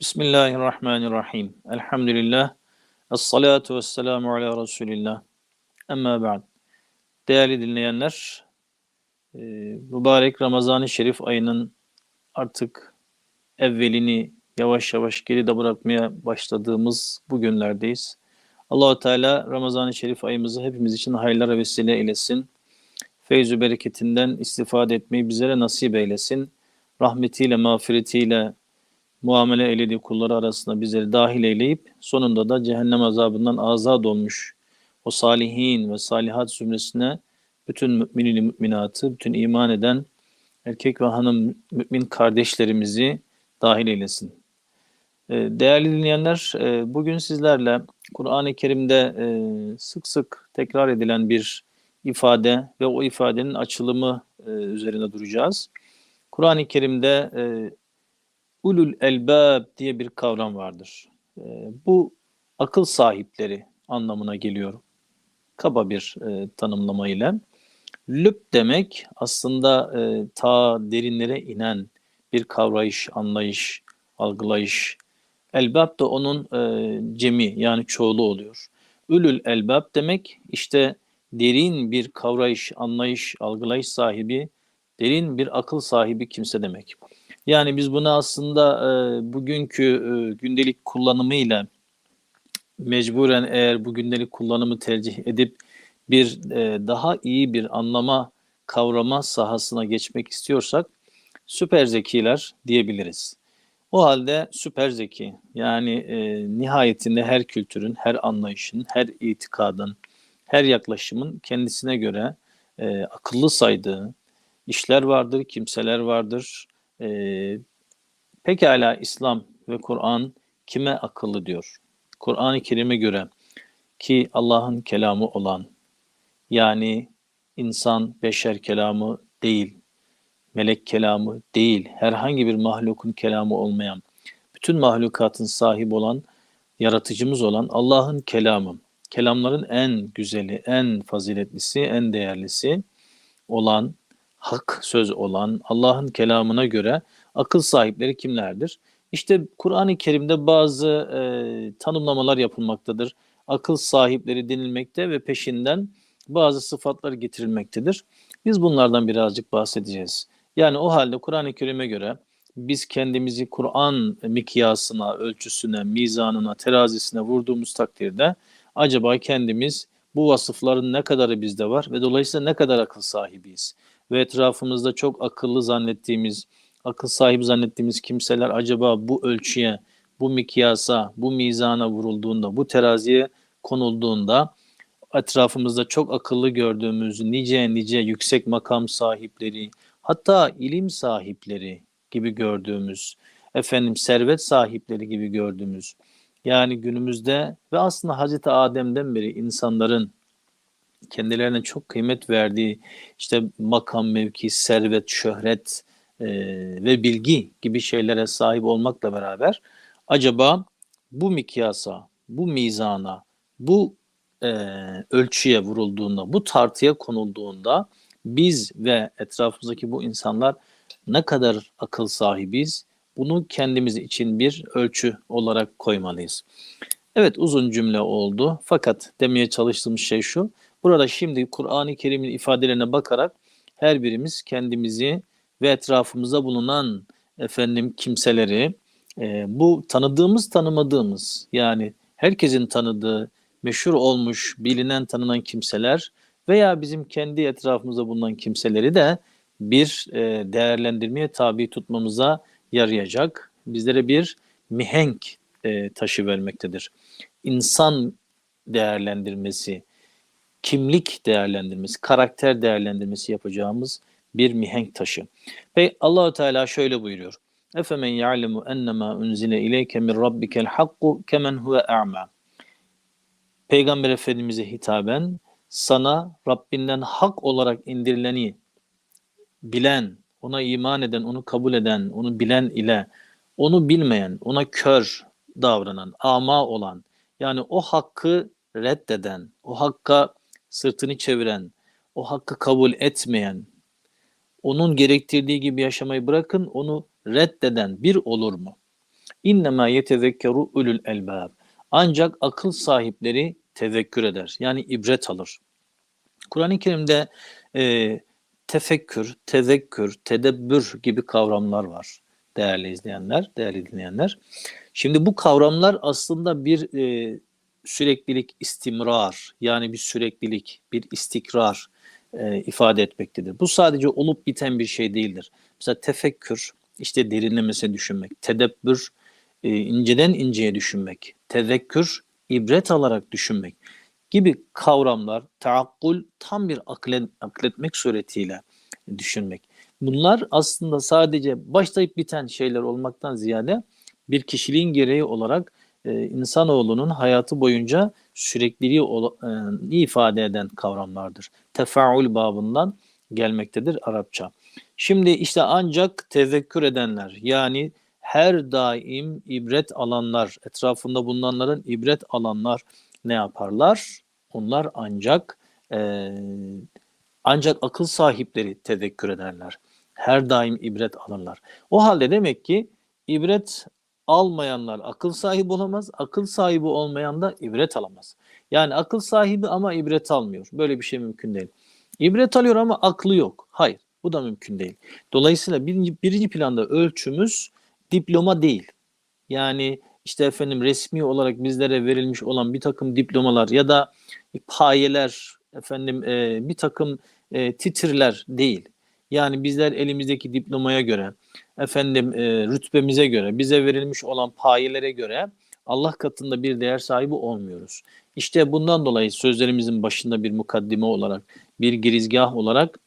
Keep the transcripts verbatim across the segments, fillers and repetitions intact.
Bismillahirrahmanirrahim. Elhamdülillah. Es-salatu vesselamu ala Resulillah. Amma ba'd. Değerli dinleyenler, mübarek Ramazan-ı Şerif ayının artık evvelini yavaş yavaş geride bırakmaya başladığımız bu günlerdeyiz. Allah-u Teala Ramazan-ı Şerif ayımızı hepimiz için hayırlara vesile eylesin. Feyz-ü bereketinden istifade etmeyi bizlere nasip eylesin. Rahmetiyle, mağfiretiyle muamele eylediği kulları arasında bizleri dahil eyleyip sonunda da cehennem azabından azad olmuş o salihin ve salihat zümresine bütün müminin müminatı, bütün iman eden erkek ve hanım mümin kardeşlerimizi dahil eylesin. Değerli dinleyenler, bugün sizlerle Kur'an-ı Kerim'de sık sık tekrar edilen bir ifade ve o ifadenin açılımı üzerine duracağız. Kur'an-ı Kerim'de ulul elbab diye bir kavram vardır. Bu akıl sahipleri anlamına geliyor. Kaba bir e, tanımlamayla. Lüp demek aslında e, ta derinlere inen bir kavrayış, anlayış, algılayış. Elbab da onun e, cemi yani çoğulu oluyor. Ulul elbab demek işte derin bir kavrayış, anlayış, algılayış sahibi, derin bir akıl sahibi kimse demek. Yani biz buna aslında e, bugünkü e, gündelik kullanımıyla mecburen eğer bu gündelik kullanımı tercih edip bir e, daha iyi bir anlama, kavrama sahasına geçmek istiyorsak süper zekiler diyebiliriz. O halde süper zeki yani e, nihayetinde her kültürün, her anlayışın, her itikadın, her yaklaşımın kendisine göre e, akıllı saydığı işler vardır, kimseler vardır. Ee, pekala İslam ve Kur'an kime akıllı diyor? Kur'an-ı Kerim'e göre ki Allah'ın kelamı olan yani insan beşer kelamı değil, melek kelamı değil, herhangi bir mahlukun kelamı olmayan, bütün mahlukatın sahibi olan, yaratıcımız olan Allah'ın kelamı, kelamların en güzeli, en faziletlisi, en değerlisi olan, hak söz olan Allah'ın kelamına göre akıl sahipleri kimlerdir? İşte Kur'an-ı Kerim'de bazı e, tanımlamalar yapılmaktadır. Akıl sahipleri denilmekte ve peşinden bazı sıfatlar getirilmektedir. Biz bunlardan birazcık bahsedeceğiz. Yani o halde Kur'an-ı Kerim'e göre biz kendimizi Kur'an mikyasına, ölçüsüne, mizanına, terazisine vurduğumuz takdirde acaba kendimiz bu vasıfların ne kadarı bizde var ve dolayısıyla ne kadar akıl sahibiyiz? Ve etrafımızda çok akıllı zannettiğimiz, akıl sahibi zannettiğimiz kimseler acaba bu ölçüye, bu mikyasa, bu mizana vurulduğunda, bu teraziye konulduğunda etrafımızda çok akıllı gördüğümüz nice nice yüksek makam sahipleri, hatta ilim sahipleri gibi gördüğümüz, efendim servet sahipleri gibi gördüğümüz, yani günümüzde ve aslında Hazreti Adem'den beri insanların kendilerine çok kıymet verdiği işte makam, mevki, servet, şöhret e, ve bilgi gibi şeylere sahip olmakla beraber acaba bu mikyasa, bu mizana, bu e, ölçüye vurulduğunda, bu tartıya konulduğunda biz ve etrafımızdaki bu insanlar ne kadar akıl sahibiyiz? Bunu kendimiz için bir ölçü olarak koymalıyız. Evet, uzun cümle oldu fakat demeye çalıştığım şey şu. Burada şimdi Kur'an-ı Kerim'in ifadelerine bakarak her birimiz kendimizi ve etrafımızda bulunan efendim kimseleri e, bu tanıdığımız tanımadığımız yani herkesin tanıdığı meşhur olmuş bilinen tanınan kimseler veya bizim kendi etrafımızda bulunan kimseleri de bir e, değerlendirmeye tabi tutmamıza yarayacak bizlere bir mihenk e, taşı vermektedir. İnsan değerlendirmesi, kimlik değerlendirmesi, karakter değerlendirmesi yapacağımız bir mihenk taşı. Ve Allahu Teala şöyle buyuruyor. Efemen ya'lemu ennemâ unzile ileyke min rabbikel hakku kemen huve a'ma. Peygamber Efendimiz'e hitaben sana Rabbinden hak olarak indirileni bilen, ona iman eden, onu kabul eden, onu bilen ile onu bilmeyen, ona kör davranan, ama olan yani o hakkı reddeden, o hakka sırtını çeviren, o hakkı kabul etmeyen, onun gerektirdiği gibi yaşamayı bırakın, onu reddeden bir olur mu? İnnemâ yetezekkeru ulul elbâb. Ancak akıl sahipleri tezekkür eder. Yani ibret alır. Kur'an-ı Kerim'de e, tefekkür, tezekkür, tedebbür gibi kavramlar var. Değerli izleyenler, değerli dinleyenler. Şimdi bu kavramlar aslında bir e, süreklilik, istimrar, yani bir süreklilik, bir istikrar e, ifade etmektedir. Bu sadece olup biten bir şey değildir. Mesela tefekkür, işte derinlemesine düşünmek, tedebbür, e, inceden inceye düşünmek, tezekkür, ibret alarak düşünmek gibi kavramlar, taakkul, tam bir aklen, akletmek suretiyle düşünmek. Bunlar aslında sadece başlayıp biten şeyler olmaktan ziyade bir kişiliğin gereği olarak e, insanoğlunun hayatı boyunca sürekliliği e, ifade eden kavramlardır. Tefaul babından gelmektedir Arapça. Şimdi işte ancak tezekkür edenler, yani her daim ibret alanlar, etrafında bulunanların ibret alanlar ne yaparlar? Onlar ancak e, ancak akıl sahipleri tezekkür ederler. Her daim ibret alırlar. O halde demek ki ibret almayanlar akıl sahibi olamaz, akıl sahibi olmayan da ibret alamaz. Yani akıl sahibi ama ibret almıyor. Böyle bir şey mümkün değil. İbret alıyor ama aklı yok. Hayır, bu da mümkün değil. Dolayısıyla birinci, birinci planda ölçümüz diploma değil. Yani işte efendim resmi olarak bizlere verilmiş olan bir takım diplomalar ya da payeler, efendim e, bir takım e, titirler değil. Yani bizler elimizdeki diplomaya göre, efendim e, rütbemize göre, bize verilmiş olan payelere göre Allah katında bir değer sahibi olmuyoruz. İşte bundan dolayı sözlerimizin başında bir mukaddime olarak, bir girizgah olarak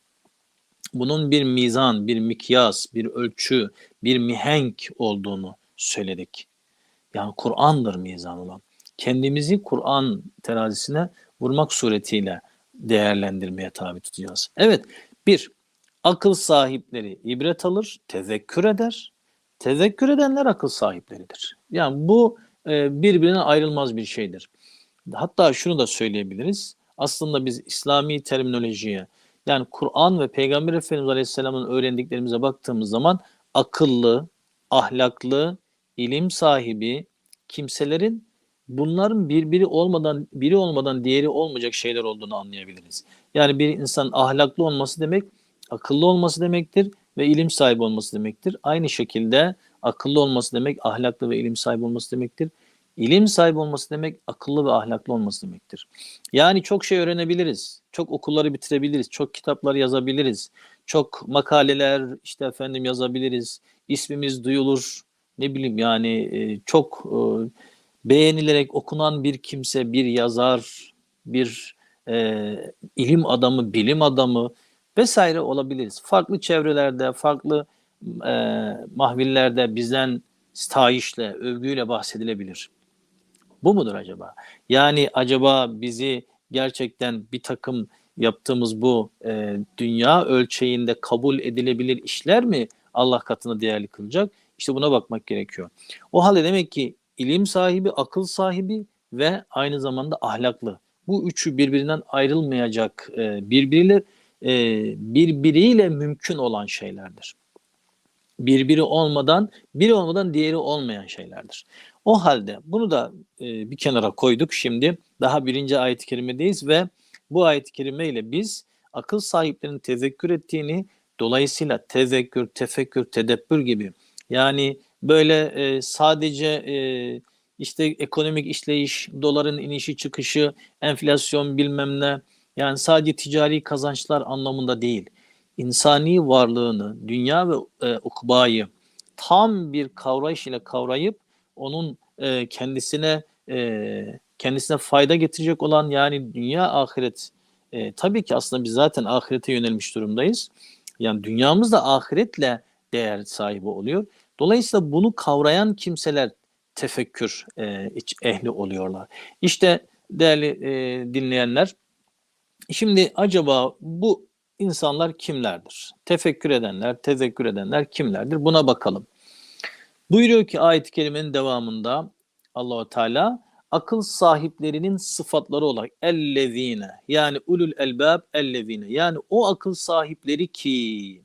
bunun bir mizan, bir mikyas, bir ölçü, bir mihenk olduğunu söyledik. Yani Kur'an'dır mizan olan. Kendimizi Kur'an terazisine vurmak suretiyle değerlendirmeye tabi tutacağız. Evet, bir, akıl sahipleri ibret alır, tezekkür eder. Tezekkür edenler akıl sahipleridir. Yani bu e, birbirine ayrılmaz bir şeydir. Hatta şunu da söyleyebiliriz. Aslında biz İslami terminolojiye, yani Kur'an ve Peygamber Efendimiz Aleyhisselam'ın öğrendiklerimize baktığımız zaman akıllı, ahlaklı, ilim sahibi kimselerin bunların birbiri olmadan, biri olmadan diğeri olmayacak şeyler olduğunu anlayabiliriz. Yani bir insan ahlaklı olması demek, akıllı olması demektir ve ilim sahibi olması demektir. Aynı şekilde akıllı olması demek, ahlaklı ve ilim sahibi olması demektir. İlim sahibi olması demek, akıllı ve ahlaklı olması demektir. Yani çok şey öğrenebiliriz, çok okulları bitirebiliriz, çok kitaplar yazabiliriz, çok makaleler işte efendim yazabiliriz, ismimiz duyulur, ne bileyim yani çok beğenilerek okunan bir kimse, bir yazar, bir e, ilim adamı, bilim adamı vesaire olabiliriz. Farklı çevrelerde, farklı e, mahvillerde bizden stahişle, övgüyle bahsedilebilir. Bu mudur acaba? Yani acaba bizi gerçekten bir takım yaptığımız bu e, dünya ölçeğinde kabul edilebilir işler mi Allah katına değerli kılacak? İşte buna bakmak gerekiyor. O halde demek ki ilim sahibi, akıl sahibi ve aynı zamanda ahlaklı. Bu üçü birbirinden ayrılmayacak, birbiriyle, birbiriyle mümkün olan şeylerdir. Birbiri olmadan, biri olmadan diğeri olmayan şeylerdir. O halde bunu da bir kenara koyduk. Şimdi daha birinci ayet-i kerimedeyiz ve bu ayet-i kerimeyle biz akıl sahiplerinin tezekkür ettiğini, dolayısıyla tezekkür, tefekkür, tedebbür gibi, yani böyle e, sadece e, işte ekonomik işleyiş, doların inişi çıkışı, enflasyon bilmem ne, yani sadece ticari kazançlar anlamında değil. İnsani varlığını, dünya ve e, ukbayı tam bir kavrayış ile kavrayıp onun e, kendisine e, kendisine fayda getirecek olan, yani dünya ahiret, e, tabii ki aslında biz zaten ahirete yönelmiş durumdayız. Yani dünyamız da ahiretle değer sahibi oluyor. Dolayısıyla bunu kavrayan kimseler tefekkür e, ehli oluyorlar. İşte değerli e, dinleyenler, şimdi acaba bu insanlar kimlerdir? Tefekkür edenler, tezekkür edenler kimlerdir? Buna bakalım. Buyuruyor ki ayet-i kerimenin devamında Allah-u Teala akıl sahiplerinin sıfatları olarak ellezine, yani ulul elbab ellezine, yani o akıl sahipleri ki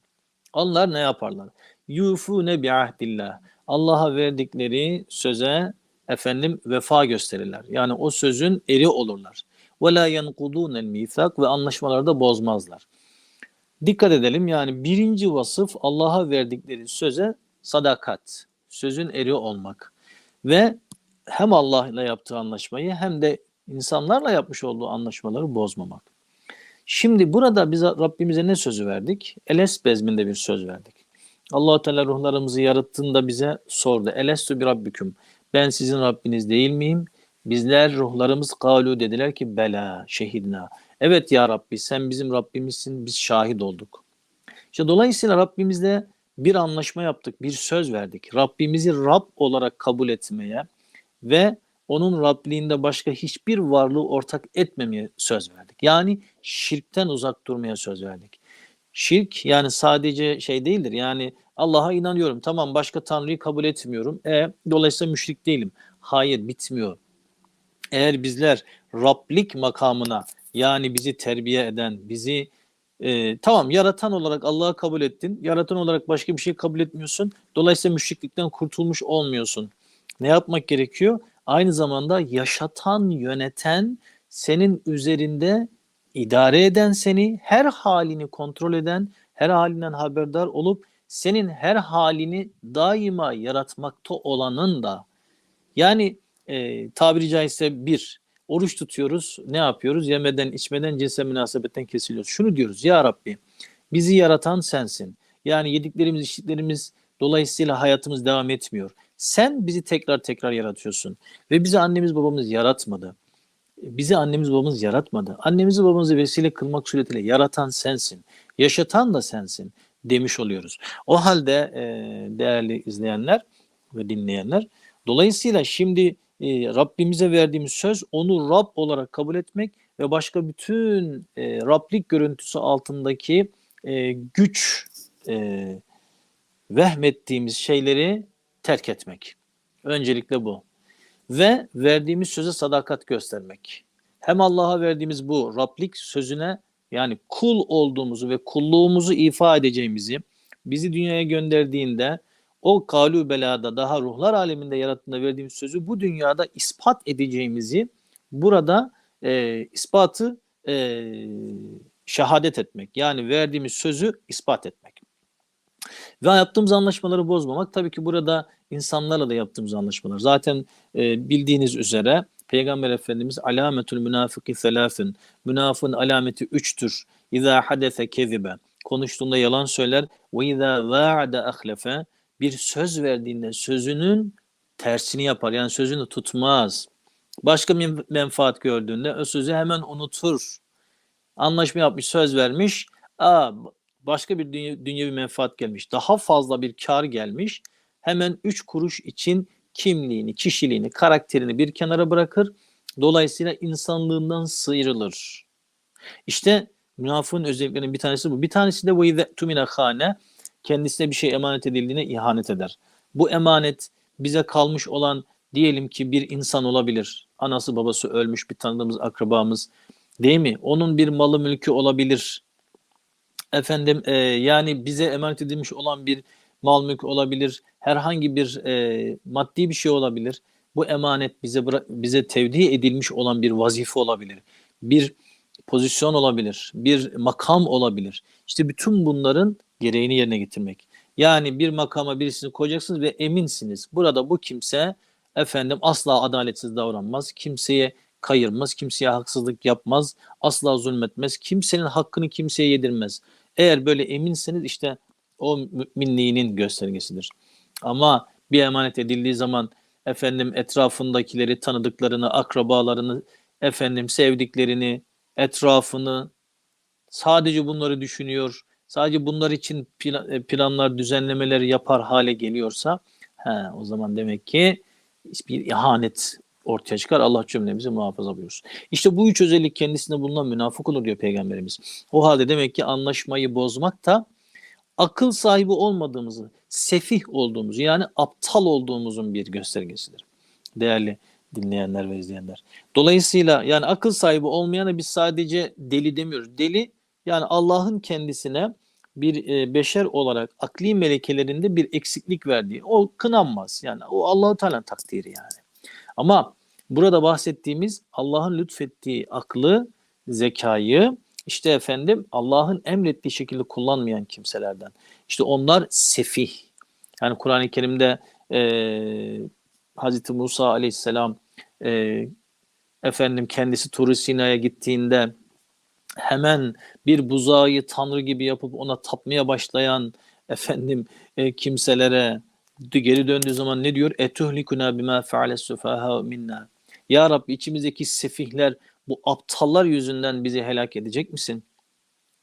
onlar ne yaparlar? Yufune bi'ahdillah. Allah'a verdikleri söze efendim vefa gösterirler. Yani o sözün eri olurlar. وَلَا يَنْقُضُونَ الْمِيثَاقِ ve anlaşmalarda bozmazlar. Dikkat edelim, yani birinci vasıf Allah'a verdikleri söze sadakat, sözün eri olmak ve hem Allah'la yaptığı anlaşmayı hem de insanlarla yapmış olduğu anlaşmaları bozmamak. Şimdi burada biz Rabbimize ne sözü verdik? Eles bezminde bir söz verdik. Allah-u Teala ruhlarımızı yarattığında bize sordu. Elestü bi Rabbiküm. Ben sizin Rabbiniz değil miyim? Bizler ruhlarımız kalu dediler ki bela şehidna. Evet ya Rabbi, sen bizim Rabbimizsin, biz şahit olduk. İşte dolayısıyla Rabbimizle bir anlaşma yaptık, bir söz verdik. Rabbimizi Rab olarak kabul etmeye ve onun Rabliğinde başka hiçbir varlığı ortak etmemeye söz verdik. Yani şirkten uzak durmaya söz verdik. Şirk yani sadece şey değildir. Yani Allah'a inanıyorum, tamam, başka Tanrı'yı kabul etmiyorum. E, dolayısıyla müşrik değilim. Hayır, bitmiyor. Eğer bizler Rablik makamına, yani bizi terbiye eden, bizi e, tamam yaratan olarak Allah'a kabul ettin. Yaratan olarak başka bir şey kabul etmiyorsun. Dolayısıyla müşriklikten kurtulmuş olmuyorsun. Ne yapmak gerekiyor? Aynı zamanda yaşatan, yöneten, senin üzerinde idare eden, seni her halini kontrol eden, her halinden haberdar olup senin her halini daima yaratmakta olanın da, yani e, tabiri caizse bir, oruç tutuyoruz, ne yapıyoruz? Yemeden, içmeden, cinsel münasebetten kesiliyoruz. Şunu diyoruz, ya Rabbi bizi yaratan sensin. Yani yediklerimiz, içtiklerimiz dolayısıyla hayatımız devam etmiyor. Sen bizi tekrar tekrar yaratıyorsun ve bizi annemiz babamız yaratmadı. Bizi annemiz babamız yaratmadı. Annemizi babamızı vesile kılmak suretiyle yaratan sensin. Yaşatan da sensin demiş oluyoruz. O halde e, değerli izleyenler ve dinleyenler, dolayısıyla şimdi e, Rabbimize verdiğimiz söz onu Rab olarak kabul etmek ve başka bütün e, Rablik görüntüsü altındaki e, güç e, vehmettiğimiz şeyleri terk etmek. Öncelikle bu. Ve verdiğimiz söze sadakat göstermek. Hem Allah'a verdiğimiz bu Rablik sözüne, yani kul olduğumuzu ve kulluğumuzu ifa edeceğimizi, bizi dünyaya gönderdiğinde o kalü belada, daha ruhlar aleminde yarattığında verdiğimiz sözü bu dünyada ispat edeceğimizi, burada e, ispatı e, şehadet etmek. Yani verdiğimiz sözü ispat etmek. Ve yaptığımız anlaşmaları bozmamak. Tabii ki burada insanlarla da yaptığımız anlaşmalar. Zaten e, bildiğiniz üzere Peygamber Efendimiz alametül münafiki selâfün. Münafığın alameti üçtür. İzâ hadefe kezibe. Konuştuğunda yalan söyler. Ve izâ vâ'de ahlefe. Bir söz verdiğinde sözünün tersini yapar. Yani sözünü tutmaz. Başka bir menfaat gördüğünde o sözü hemen unutur. Anlaşma yapmış, söz vermiş. Aa, başka bir dünya, dünyevi menfaat gelmiş. Daha fazla bir kar gelmiş. Hemen üç kuruş için kimliğini, kişiliğini, karakterini bir kenara bırakır. Dolayısıyla insanlığından sıyrılır. İşte münafığın özelliklerinin bir tanesi bu. Bir tanesi de وَيْذَأْتُ مِنَ خَانَ. Kendisine bir şey emanet edildiğine ihanet eder. Bu emanet bize kalmış olan, diyelim ki bir insan olabilir. Anası babası ölmüş bir tanıdığımız akrabamız, değil mi? Onun bir malı mülkü olabilir. Efendim e, yani bize emanet edilmiş olan bir mal mülk olabilir, herhangi bir e, maddi bir şey olabilir. Bu emanet bize bize tevdi edilmiş olan bir vazife olabilir, bir pozisyon olabilir, bir makam olabilir. İşte bütün bunların gereğini yerine getirmek. Yani bir makama birisini koyacaksınız ve eminsiniz, burada bu kimse efendim asla adaletsiz davranmaz, kimseye kayırmaz, kimseye haksızlık yapmaz, asla zulmetmez, kimsenin hakkını kimseye yedirmez. Eğer böyle eminseniz işte o müminliğinin göstergesidir. Ama bir emanet edildiği zaman efendim etrafındakileri, tanıdıklarını, akrabalarını, efendim sevdiklerini, etrafını, sadece bunları düşünüyor, sadece bunlar için plan, planlar, düzenlemeler yapar hale geliyorsa, he, o zaman demek ki bir ihanet ortaya çıkar. Allah cümlemizi muhafaza buyursun. İşte bu üç özellik kendisinde bulunan münafık olur diyor Peygamberimiz. O halde demek ki anlaşmayı bozmak da akıl sahibi olmadığımızı, sefih olduğumuzu, yani aptal olduğumuzun bir göstergesidir. Değerli dinleyenler ve izleyenler. Dolayısıyla yani akıl sahibi olmayana biz sadece deli demiyoruz. Deli yani Allah'ın kendisine bir e, beşer olarak akli melekelerinde bir eksiklik verdiği, o kınanmaz. Yani o Allah-u Teala'nın takdiri yani. Ama burada bahsettiğimiz Allah'ın lütfettiği aklı, zekayı işte efendim Allah'ın emrettiği şekilde kullanmayan kimselerden. İşte onlar sefih. Yani Kur'an-ı Kerim'de e, Hazreti Musa aleyhisselam e, efendim kendisi Tur-i Sina'ya gittiğinde hemen bir buzağı tanrı gibi yapıp ona tapmaya başlayan efendim e, kimselere geri döndüğü zaman ne diyor? Etühlikuna bima feale sufaha minna. Ya Rabbi, içimizdeki sefihler, bu aptallar yüzünden bizi helak edecek misin?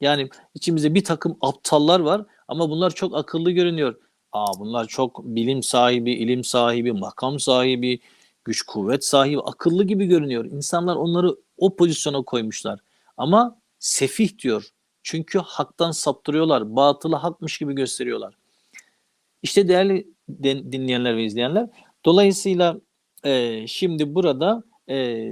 Yani içimizde bir takım aptallar var ama bunlar çok akıllı görünüyor. Aa, bunlar çok bilim sahibi, ilim sahibi, makam sahibi, güç kuvvet sahibi, akıllı gibi görünüyor. İnsanlar onları o pozisyona koymuşlar. Ama sefih diyor. Çünkü haktan saptırıyorlar. Batılı hakmış gibi gösteriyorlar. İşte değerli dinleyenler ve izleyenler. Dolayısıyla e, şimdi burada e,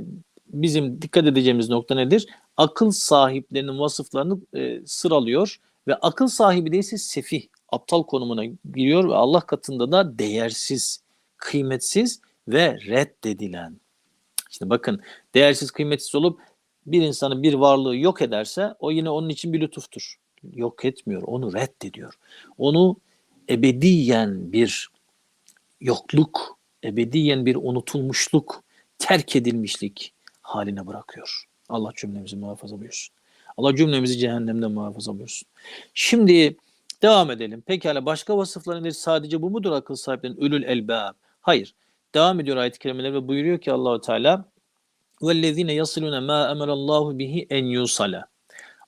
bizim dikkat edeceğimiz nokta nedir? Akıl sahiplerinin vasıflarını e, sıralıyor ve akıl sahibi değilse sefih, aptal konumuna giriyor ve Allah katında da değersiz, kıymetsiz ve reddedilen. Şimdi bakın, değersiz, kıymetsiz olup bir insanın bir varlığı yok ederse o yine onun için bir lütuftur. Yok etmiyor, onu reddediyor. Onu ebediyen bir yokluk, ebediyen bir unutulmuşluk, terk edilmişlik haline bırakıyor. Allah cümlemizi muhafaza buyursun. Allah cümlemizi cehennemden muhafaza buyursun. Şimdi devam edelim. Pekala, başka vasıfların sadece bu mudur akıl sahiplerinin? Ölül elbab. Hayır. Devam ediyor ayet-i kerimeler ve buyuruyor ki Allahu Teala وَالَّذ۪ينَ يَصِلُونَ مَا اَمَرَ اللّٰهُ بِهِ اَنْ يُوْسَلَ.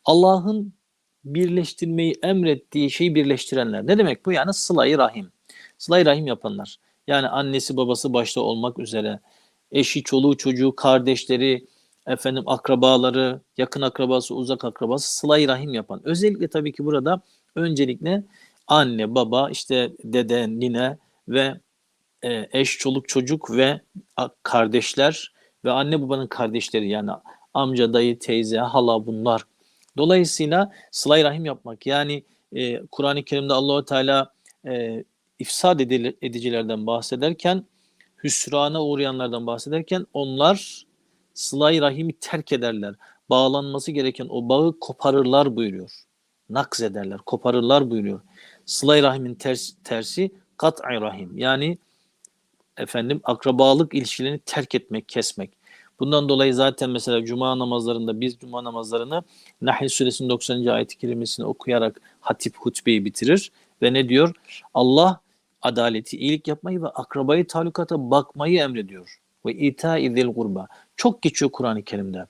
Allah'ın birleştirmeyi emrettiği şeyi birleştirenler. Ne demek bu? Yani sıla-i rahim. Sıla-i rahim yapanlar. Yani annesi babası başta olmak üzere eşi, çoluğu, çocuğu, kardeşleri, efendim akrabaları, yakın akrabası, uzak akrabası, sıla-i rahim yapan. Özellikle tabii ki burada öncelikle anne, baba, işte dede, nine ve eş, çoluk, çocuk ve kardeşler ve anne babanın kardeşleri, yani amca, dayı, teyze, hala bunlar. Dolayısıyla sıla-i rahim yapmak, yani e, Kur'an-ı Kerim'de Allah-u Teala e, ifsad edicilerden bahsederken, hüsrana uğrayanlardan bahsederken onlar sıla-i rahimi terk ederler. Bağlanması gereken o bağı koparırlar buyuruyor. Nakz ederler, koparırlar buyuruyor. Sıla-i rahimin tersi, tersi kat-i rahim, yani efendim akrabalık ilişkilerini terk etmek, kesmek. Bundan dolayı zaten mesela cuma namazlarında biz cuma namazlarını Nahl Suresinin doksanıncı ayet-i kerimesini okuyarak hatip hutbeyi bitirir ve ne diyor? Allah adaleti, iyilik yapmayı ve akrabayı talukata bakmayı emrediyor. Ve itâi zil gurba. Çok geçiyor Kur'an-ı Kerim'de.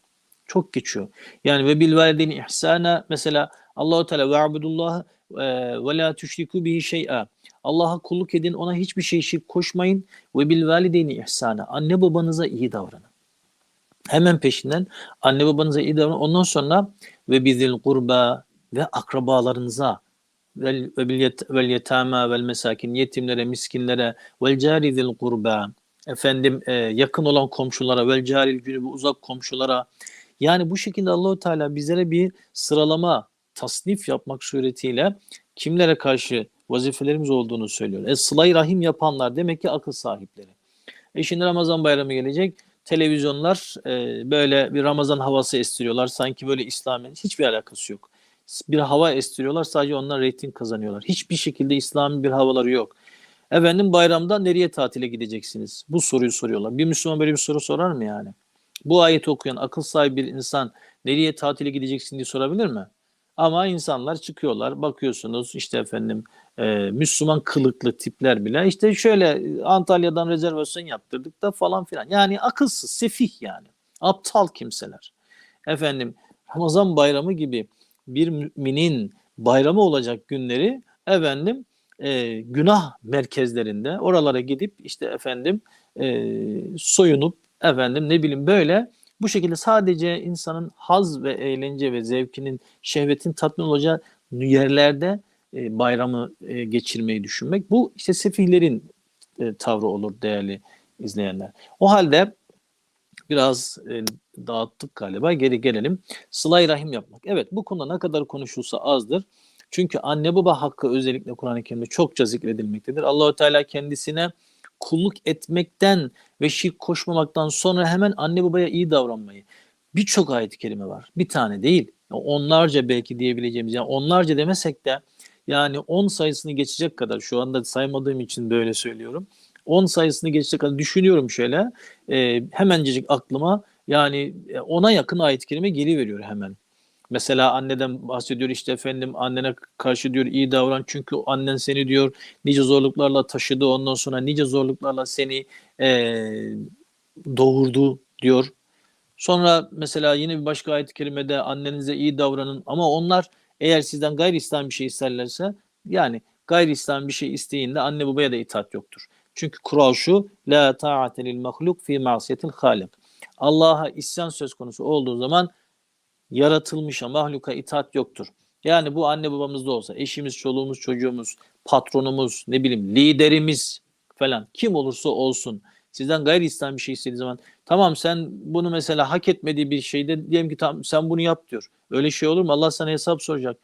Çok geçiyor. Yani ve bil valideyni ihsana, mesela Allahu Teala ve abudullah ve la tüşriku bihi şey'a. Allah'a kulluk edin, ona hiçbir şey şirk koşmayın. Ve bil valideyni ihsana. Anne babanıza iyi davranın. Hemen peşinden anne babanıza iyi davranın. Ondan sonra ve bizil gurba, ve akrabalarınıza, vel yetama vel mesakin, yetimlere, miskinlere, vel carizil gurba, efendim e, yakın olan komşulara, vel caril cünübü, uzak komşulara. Yani bu şekilde Allahu Teala bizlere bir sıralama, tasnif yapmak suretiyle kimlere karşı vazifelerimiz olduğunu söylüyor. E, sıla-i rahim yapanlar demek ki akıl sahipleri. E şimdi Ramazan bayramı gelecek. Televizyonlar e, böyle bir Ramazan havası estiriyorlar. Sanki böyle İslam'ın hiçbir alakası yok. Bir hava estiriyorlar, sadece onlar reyting kazanıyorlar. Hiçbir şekilde İslam'ın bir havaları yok. Efendim bayramda nereye tatile gideceksiniz? Bu soruyu soruyorlar. Bir Müslüman böyle bir soru sorar mı yani? Bu ayeti okuyan akıl sahibi bir insan nereye tatile gideceksin diye sorabilir mi? Ama insanlar çıkıyorlar, bakıyorsunuz işte efendim e, Müslüman kılıklı tipler bile işte şöyle Antalya'dan rezervasyon yaptırdık da falan filan. Yani akılsız, sefih yani. Aptal kimseler. Efendim Ramazan bayramı gibi bir müminin bayramı olacak günleri efendim e, günah merkezlerinde oralara gidip işte efendim e, soyunup efendim ne bileyim böyle bu şekilde sadece insanın haz ve eğlence ve zevkinin, şehvetin tatmin olacağı yerlerde e, bayramı e, geçirmeyi düşünmek. Bu işte sefihlerin e, tavrı olur değerli izleyenler. O halde biraz e, dağıttık galiba, geri gelelim. Sıla-i rahim yapmak. Evet, bu konuda ne kadar konuşulsa azdır. Çünkü anne baba hakkı özellikle Kur'an-ı Kerim'de çokça zikredilmektedir. Allahu Teala kendisine kulluk etmekten ve şirk koşmamaktan sonra hemen anne babaya iyi davranmayı. Birçok ayet-i kerime var. Bir tane değil. Onlarca belki diyebileceğimiz, yani onlarca demesek de yani on sayısını geçecek kadar, şu anda saymadığım için böyle söylüyorum. on sayısını geçecek kadar düşünüyorum şöyle. E, hemencecik aklıma yani ona yakın ayet-i kerime geliveriyor hemen. Mesela anneden bahsediyor, işte efendim annene karşı diyor iyi davran çünkü annen seni diyor nice zorluklarla taşıdı, ondan sonra nice zorluklarla seni e, doğurdu diyor. Sonra mesela yine bir başka ayet-i kerimede annenize iyi davranın ama onlar eğer sizden gayri-İslam bir şey isterlerse, yani gayri-İslam bir şey isteyin de anne babaya da itaat yoktur. Çünkü kural şu: la ta'ate lil mahluk fi ma'siyetil halik. Allah'a isyan söz konusu olduğu zaman yaratılmışa, mahluka itaat yoktur. Yani bu anne babamızda olsa, eşimiz, çoluğumuz, çocuğumuz, patronumuz, ne bileyim liderimiz falan, kim olursa olsun sizden gayri-İslam bir şey istediği zaman, tamam sen bunu mesela hak etmediği bir şeyde diyelim ki tamam sen bunu yap diyor. Öyle şey olur mu? Allah sana hesap soracak.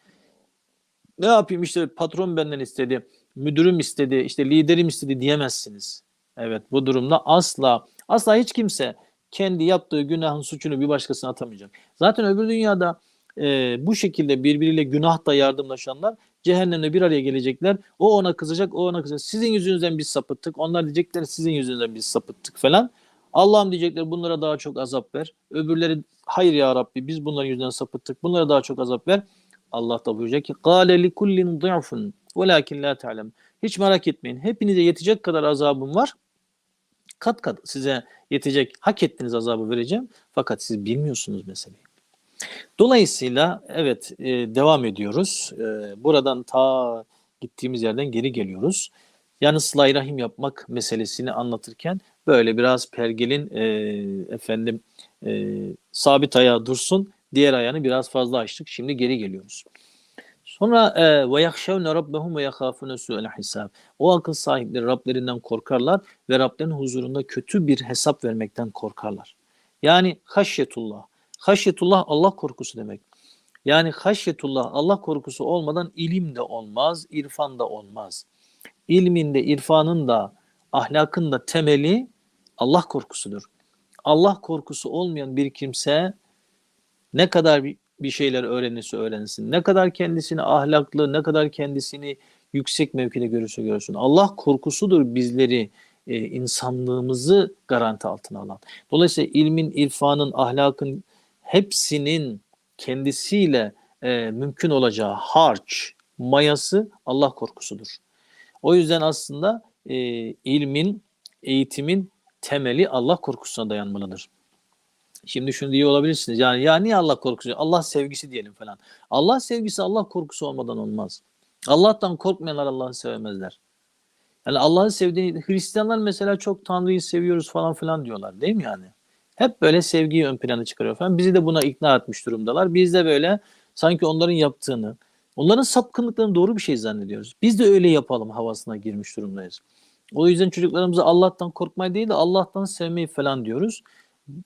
Ne yapayım işte patron benden istedi, müdürüm istedi, işte liderim istedi diyemezsiniz. Evet, bu durumda asla asla hiç kimse kendi yaptığı günahın suçunu bir başkasına atamayacak. Zaten öbür dünyada e, bu şekilde birbiriyle günahta yardımlaşanlar cehennemde bir araya gelecekler. O ona kızacak, o ona kızacak. Sizin yüzünüzden biz sapıttık. Onlar diyecekler sizin yüzünüzden biz sapıttık falan. Allah'ım diyecekler bunlara daha çok azap ver. Öbürleri hayır ya Rabbi biz bunların yüzünden sapıttık. Bunlara daha çok azap ver. Allah da buyuracak ki قَالَ لِكُلِّنْ ضِعْفٌ وَلَاكِنْ لَا تَعْلَمُ. Hiç merak etmeyin. Hepinize yetecek kadar azabım var. Kat kat size yetecek, hak ettiğiniz azabı vereceğim. Fakat siz bilmiyorsunuz meseleyi. Dolayısıyla evet e, devam ediyoruz. E, buradan ta gittiğimiz yerden geri geliyoruz. Yani sıla-i rahim yapmak meselesini anlatırken böyle biraz pergelin e, efendim e, sabit ayağı dursun, diğer ayağını biraz fazla açtık. Şimdi geri geliyoruz. Sonra وَيَخْشَوْنَ رَبَّهُمْ وَيَخَافُونَ سُوءَ الْحِسَابِ. O akıl sahipleri Rablerinden korkarlar ve Rablerinin huzurunda kötü bir hesap vermekten korkarlar. Yani haşyetullah. Haşyetullah Allah korkusu demek. Yani haşyetullah Allah korkusu olmadan ilim de olmaz, irfan da olmaz. İlmin de, irfanın da, ahlakın da temeli Allah korkusudur. Allah korkusu olmayan bir kimse ne kadar bir bir şeyler öğrenirse öğrensin, ne kadar kendisini ahlaklı, ne kadar kendisini yüksek mevkide görürse görsün. Allah korkusudur bizleri, e, insanlığımızı garanti altına alan. Dolayısıyla ilmin, irfanın, ahlakın hepsinin kendisiyle e, mümkün olacağı harç, mayası Allah korkusudur. O yüzden aslında e, ilmin, eğitimin temeli Allah korkusuna dayanmalıdır. Şimdi şunu diye olabilirsiniz. Yani ya niye Allah korkusu? Allah sevgisi diyelim falan. Allah sevgisi Allah korkusu olmadan olmaz. Allah'tan korkmayanlar Allah'ı sevemezler. Yani Allah'ı sevdiğini, Hristiyanlar mesela çok Tanrı'yı seviyoruz falan filan diyorlar değil mi yani? Hep böyle sevgiyi ön plana çıkarıyor falan. Bizi de buna ikna etmiş durumdalar. Biz de böyle sanki onların yaptığını, onların sapkınlıklarını doğru bir şey zannediyoruz. Biz de öyle yapalım havasına girmiş durumdayız. O yüzden çocuklarımıza Allah'tan korkmayı değil de Allah'tan sevmeyi falan diyoruz.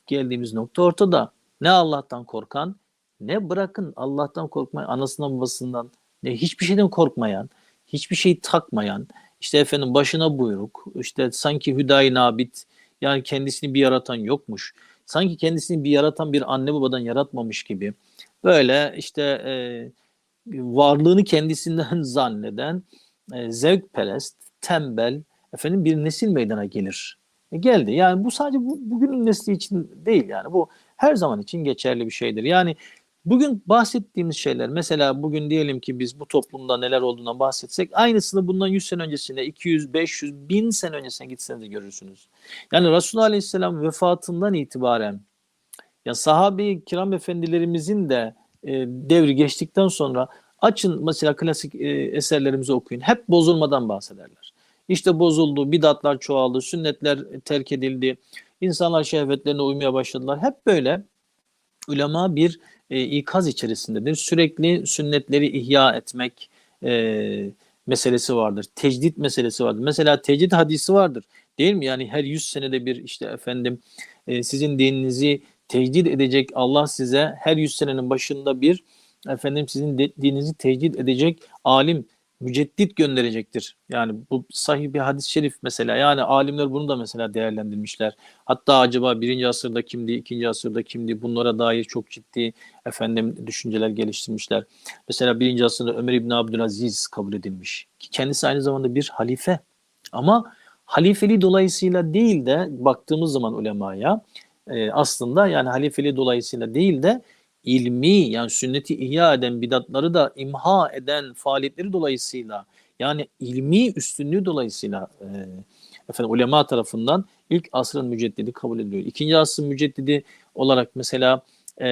Geldiğimiz nokta ortada. Ne Allah'tan korkan, ne bırakın Allah'tan korkmayan, anasından babasından, ne hiçbir şeyden korkmayan, hiçbir şeyi takmayan, işte efendim başına buyruk, işte sanki hüdayi nabit, yani kendisini bir yaratan yokmuş, sanki kendisini bir yaratan bir anne babadan yaratmamış gibi, böyle işte e, varlığını kendisinden zanneden, e, zevkperest, tembel, efendim bir nesil meydana gelir. Geldi. Yani bu sadece bu, bugünün nesli için değil yani. Bu her zaman için geçerli bir şeydir. Yani bugün bahsettiğimiz şeyler, mesela bugün diyelim ki biz bu toplumda neler olduğundan bahsetsek, aynısını bundan yüz sene öncesine, iki yüz, beş yüz, bin sene öncesine gitseniz de görürsünüz. Yani Resulullah Aleyhisselam vefatından itibaren ya sahabe-i kiram efendilerimizin de e, devri geçtikten sonra açın mesela klasik e, eserlerimizi okuyun. Hep bozulmadan bahsederler. İşte bozuldu, bidatlar çoğaldı, sünnetler terk edildi, insanlar şehvetlerine uymaya başladılar. Hep böyle ulema bir e, ikaz içerisindedir. Sürekli sünnetleri ihya etmek e, meselesi vardır. Tecdit meselesi vardır. Mesela tecdit hadisi vardır değil mi? Yani her yüz senede bir işte efendim e, sizin dininizi tecdit edecek Allah size her yüz senenin başında bir efendim sizin de, dininizi tecdid edecek alim, müceddit gönderecektir. Yani bu sahih bir hadis-i şerif mesela. Yani alimler bunu da mesela değerlendirmişler. Hatta acaba birinci asırda kimdi, ikinci asırda kimdi, bunlara dair çok ciddi efendim düşünceler geliştirmişler. Mesela birinci asırda Ömer İbni Abdülaziz kabul edilmiş. Kendisi aynı zamanda bir halife. Ama halifeliği dolayısıyla değil de baktığımız zaman ulemaya e, aslında yani halifeliği dolayısıyla değil de ilmi, yani sünneti ihya eden, bidatları da imha eden faaliyetleri dolayısıyla, yani ilmi üstünlüğü dolayısıyla e, efendim ulema tarafından ilk asrın müceddidi kabul ediliyor. İkinci asrın müceddidi olarak mesela e,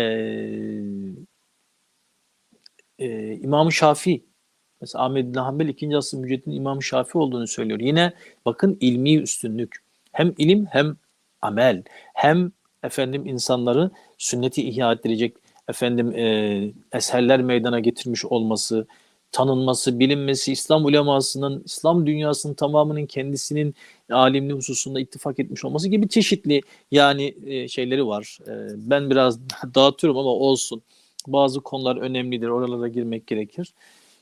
e, İmam-ı Şafii, mesela Ahmed bin Hanbel ikinci asrın müceddidinin İmam-ı Şafii olduğunu söylüyor. Yine bakın ilmi üstünlük. Hem ilim hem amel, hem efendim insanları sünneti ihya ettirecek efendim e, eserler meydana getirmiş olması, tanınması, bilinmesi, İslam ulemasının, İslam dünyasının tamamının kendisinin alimliği hususunda ittifak etmiş olması gibi çeşitli yani e, şeyleri var. E, ben biraz dağıtıyorum ama olsun. Bazı konular önemlidir. Oralara girmek gerekir.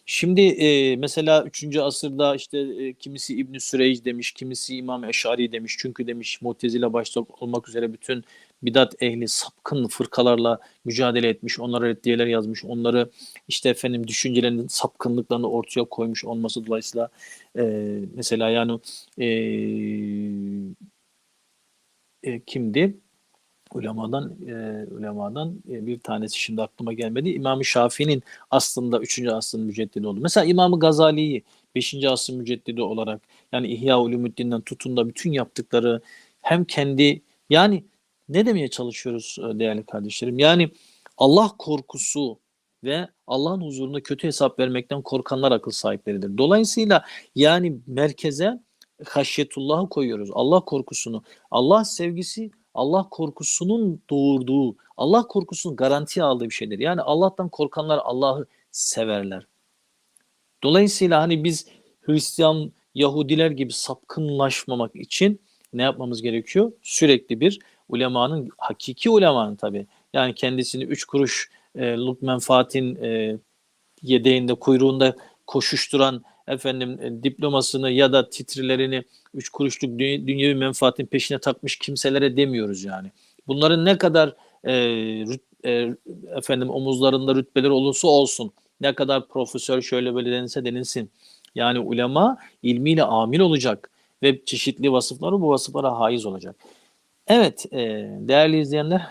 Şimdi e, mesela üçüncü asırda işte e, kimisi İbn-i Süreyc demiş, kimisi İmam Eş'ari demiş. Çünkü demiş Mu'tezile başta olmak üzere bütün bidat ehli sapkın fırkalarla mücadele etmiş, onlara reddiyeler yazmış, onları işte efendim düşüncelerinin sapkınlıklarını ortaya koymuş olması dolayısıyla e, mesela yani e, e, kimdi? Ulemadan e, ulemadan e, bir tanesi şimdi aklıma gelmedi. İmam-ı Şafii'nin aslında üçüncü asrın müceddidi oldu. Mesela İmam-ı Gazali'yi beşinci asrın müceddidi olarak, yani İhya Ulumuddin'den tutun da bütün yaptıkları, hem kendi, yani ne demeye çalışıyoruz değerli kardeşlerim? Yani Allah korkusu ve Allah'ın huzurunda kötü hesap vermekten korkanlar akıl sahipleridir. Dolayısıyla yani merkeze haşyetullah'ı koyuyoruz. Allah korkusunu, Allah sevgisi, Allah korkusunun doğurduğu, Allah korkusunun garantiye aldığı bir şeydir. Yani Allah'tan korkanlar Allah'ı severler. Dolayısıyla hani biz Hristiyan, Yahudiler gibi sapkınlaşmamak için ne yapmamız gerekiyor? Sürekli bir ulemanın, hakiki ulemanın tabii, yani kendisini üç kuruş e, menfaatin e, yedeğinde, kuyruğunda koşuşturan, efendim e, diplomasını ya da titrilerini üç kuruşluk dünya, dünyevi menfaatin peşine takmış kimselere demiyoruz yani. Bunların ne kadar e, rüt, e, efendim omuzlarında rütbeleri olursa olsun, ne kadar profesör şöyle böyle denilse denilsin, yani ulema ilmiyle amil olacak ve çeşitli vasıfları, bu vasıflara haiz olacak. Evet e, değerli izleyenler